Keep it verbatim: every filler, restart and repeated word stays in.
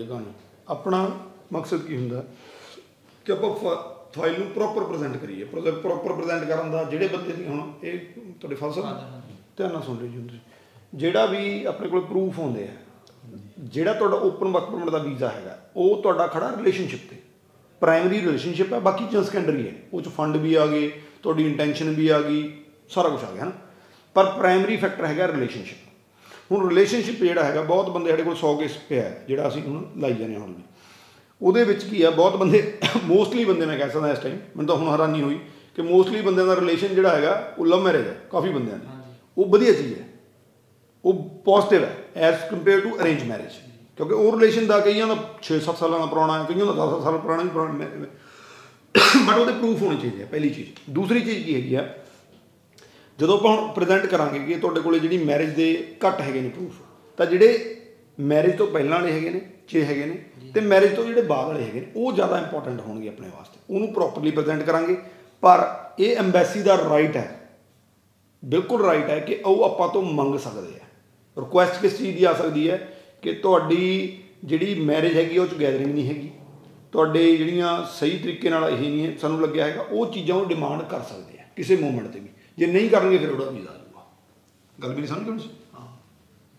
है कहानी। अपना मकसद की होंगे कि आप फाइल में प्रोपर प्रजेंट करिए, प्रोपर प्रजेंट करने का जोड़े बंदे की हम ये फलसफा ध्यान नाल सुन लो जी। जोड़ा भी अपने को प्रूफ होंगे है, जोड़ा ओपन वर्क परमिट का वीज़ा है वो तो खड़ा रिलेशनशिप पर, प्राइमरी रिलेशनशिप है, बाकी चीज़ सेकेंडरी है। उस फंड भी आ गए, थोड़ी इंटेंशन भी आ गई, सारा कुछ आ गया है ना, पर प्राइमरी फैक्टर है रिलेशनशिप। हूँ रिलेशनशिप जोड़ा है बहुत बंदे साढ़े को सौ केस पे है जोड़ा असी हूँ लाई जाने हूँ भी वो की है। बहुत बंदे मोस्टली बंदे मैं कह सकता इस टाइम मैं तो हूँ हैरानी हुई कि मोस्टली बंद का रिलेशन जोड़ा है वो लव मैरिज है काफ़ी बंद, वो वधिया चीज़ है, वो पॉजिटिव है as compared to arrange marriage, क्योंकि वो रिलेशन का कई छे सत्त साल का पुराना है, कई दस दस साल पुराना भी पुराना बट वो प्रूफ होनी चाहिए पहली चीज़। दूसरी चीज़ की हैगी जो आप हम प्रजेंट करा कि तुहाडे कोल जिहड़ी मैरिज के घट है प्रूफ तो जोड़े मैरिज तो पहले वाले है छे है तो मैरिज तो जोड़े बाद वाले है वो ज़्यादा इंपोर्टेंट होणगे अपने वास्ते, उन्होंने प्रॉपरली प्रजेंट करा। पर यह एम्बैसी का राइट है, बिल्कुल राइट है कि वो आपां तो मंग सकदे है। रिक्वेस्ट किस चीज़ की आ सकती है कि तुहाडी जिहड़ी मैरिज हैगी उस गैदरिंग नहीं हैगी, तुहाडे जिहड़ियां सही तरीके नाल इह नहीं है सानूं लग्गिया हैगा, वो चीज़ां वो डिमांड कर सकदे है किसी मोमेंट ते भी, जे नहीं करेंगे फिर उड़ा वीज़ा आ जाऊगा। गल मेरी समझ में नहीं?